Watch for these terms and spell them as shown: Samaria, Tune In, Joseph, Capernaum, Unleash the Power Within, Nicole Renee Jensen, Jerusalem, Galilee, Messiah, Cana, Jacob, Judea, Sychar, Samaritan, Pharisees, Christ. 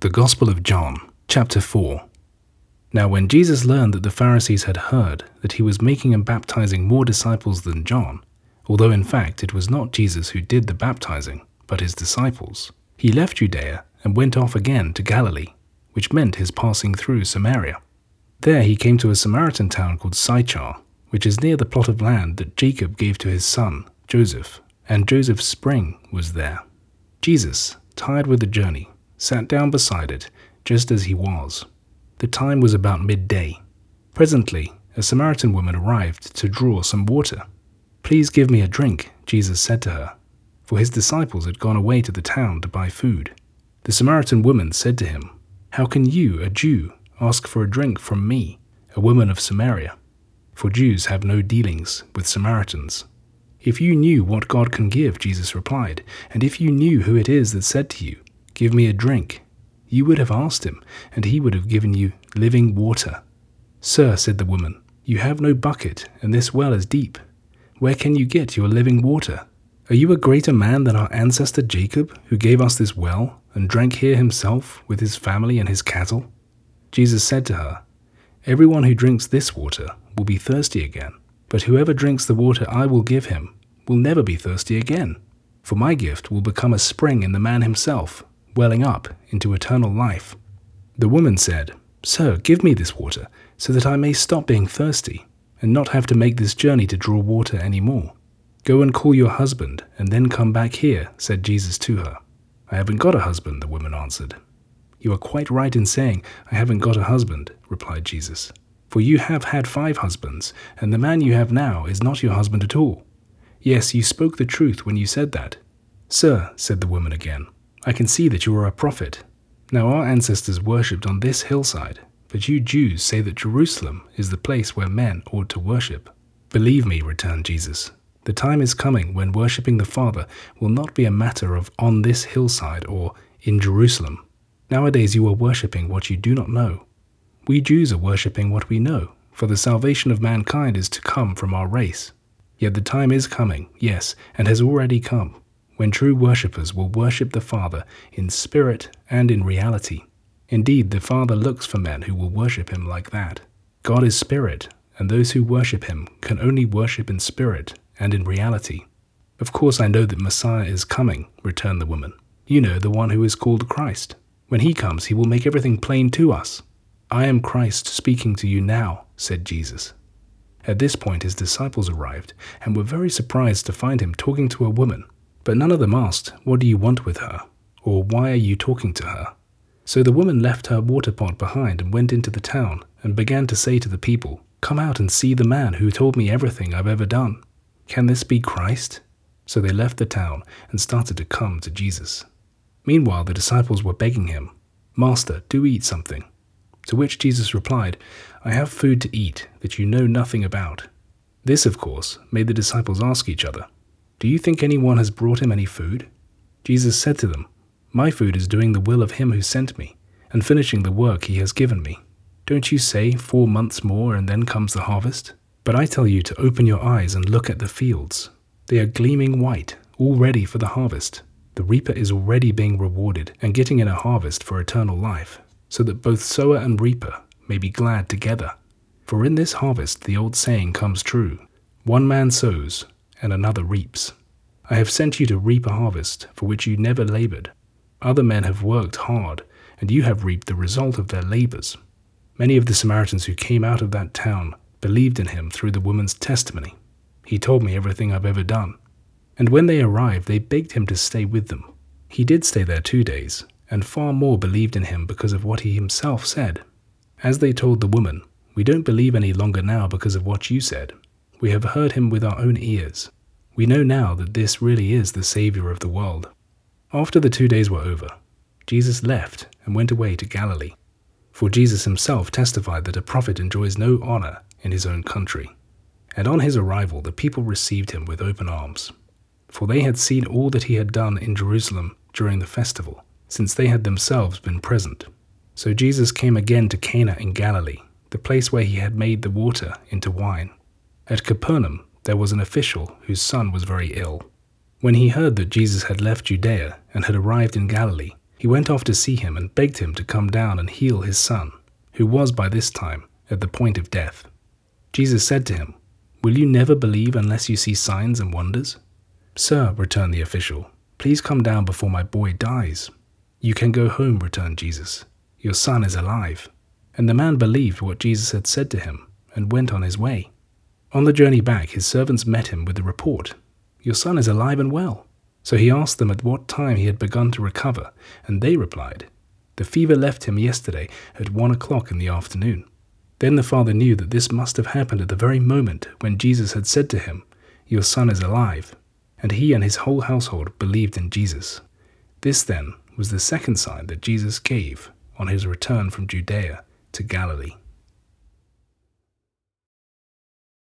The Gospel of John, chapter 4. Now when Jesus learned that the Pharisees had heard that he was making and baptizing more disciples than John, although in fact it was not Jesus who did the baptizing, but his disciples, he left Judea and went off again to Galilee, which meant his passing through Samaria. There he came to a Samaritan town called Sychar, which is near the plot of land that Jacob gave to his son, Joseph, and Joseph's spring was there. Jesus, tired with the journey, sat down beside it, just as he was. The time was about midday. Presently, a Samaritan woman arrived to draw some water. "Please give me a drink," Jesus said to her, for his disciples had gone away to the town to buy food. The Samaritan woman said to him, "How can you, a Jew, ask for a drink from me, a woman of Samaria? For Jews have no dealings with Samaritans." "If you knew what God can give," Jesus replied, "and if you knew who it is that said to you, 'Give me a drink,' you would have asked him, and he would have given you living water." "Sir," said the woman, "you have no bucket, and this well is deep. Where can you get your living water? Are you a greater man than our ancestor Jacob, who gave us this well, and drank here himself with his family and his cattle?" Jesus said to her, "Everyone who drinks this water will be thirsty again, but whoever drinks the water I will give him will never be thirsty again. For my gift will become a spring in the man himself, welling up into eternal life." The woman said, "Sir, give me this water, so that I may stop being thirsty, and not have to make this journey to draw water any more." "Go and call your husband, and then come back here," said Jesus to her. "I haven't got a husband," the woman answered. "You are quite right in saying, 'I haven't got a husband,'" replied Jesus. "For you have had 5 husbands, and the man you have now is not your husband at all. Yes, you spoke the truth when you said that." "Sir," said the woman again, "I can see that you are a prophet. Now our ancestors worshipped on this hillside, but you Jews say that Jerusalem is the place where men ought to worship." "Believe me," returned Jesus, "the time is coming when worshipping the Father will not be a matter of 'on this hillside' or 'in Jerusalem.' Nowadays you are worshipping what you do not know. We Jews are worshipping what we know, for the salvation of mankind is to come from our race. Yet the time is coming, yes, and has already come, when true worshippers will worship the Father in spirit and in reality. Indeed, the Father looks for men who will worship him like that. God is spirit, and those who worship him can only worship in spirit and in reality." "Of course I know that Messiah is coming," returned the woman. "You know, the one who is called Christ. When he comes, he will make everything plain to us." "I am Christ speaking to you now," said Jesus. At this point his disciples arrived, and were very surprised to find him talking to a woman. But none of them asked, "What do you want with her?" or "Why are you talking to her?" So the woman left her water pot behind and went into the town, and began to say to the people, "Come out and see the man who told me everything I've ever done. Can this be Christ?" So they left the town and started to come to Jesus. Meanwhile the disciples were begging him, "Master, do eat something." To which Jesus replied, "I have food to eat that you know nothing about." This, of course, made the disciples ask each other, "Do you think anyone has brought him any food?" Jesus said to them, "My food is doing the will of him who sent me, and finishing the work he has given me. Don't you say 4 months more and then comes the harvest? But I tell you to open your eyes and look at the fields. They are gleaming white, all ready for the harvest. The reaper is already being rewarded and getting in a harvest for eternal life, so that both sower and reaper may be glad together. For in this harvest the old saying comes true, 'One man sows, and another reaps.' I have sent you to reap a harvest for which you never labored. Other men have worked hard, and you have reaped the result of their labors." Many of the Samaritans who came out of that town believed in him through the woman's testimony. "He told me everything I've ever done." And when they arrived, they begged him to stay with them. He did stay there 2 days, and far more believed in him because of what he himself said. As they told the woman, "We don't believe any longer now because of what you said. We have heard him with our own ears. We know now that this really is the Savior of the world." After the 2 days were over, Jesus left and went away to Galilee. For Jesus himself testified that a prophet enjoys no honor in his own country. And on his arrival the people received him with open arms, for they had seen all that he had done in Jerusalem during the festival, since they had themselves been present. So Jesus came again to Cana in Galilee, the place where he had made the water into wine. At Capernaum there was an official whose son was very ill. When he heard that Jesus had left Judea and had arrived in Galilee, he went off to see him and begged him to come down and heal his son, who was by this time at the point of death. Jesus said to him, "Will you never believe unless you see signs and wonders?" "Sir," returned the official, "please come down before my boy dies." "You can go home," returned Jesus. "Your son is alive." And the man believed what Jesus had said to him and went on his way. On the journey back, his servants met him with the report, "Your son is alive and well." So he asked them at what time he had begun to recover, and they replied, "The fever left him yesterday at 1 o'clock in the afternoon." Then the father knew that this must have happened at the very moment when Jesus had said to him, "Your son is alive," and he and his whole household believed in Jesus. This then was the second sign that Jesus gave on his return from Judea to Galilee.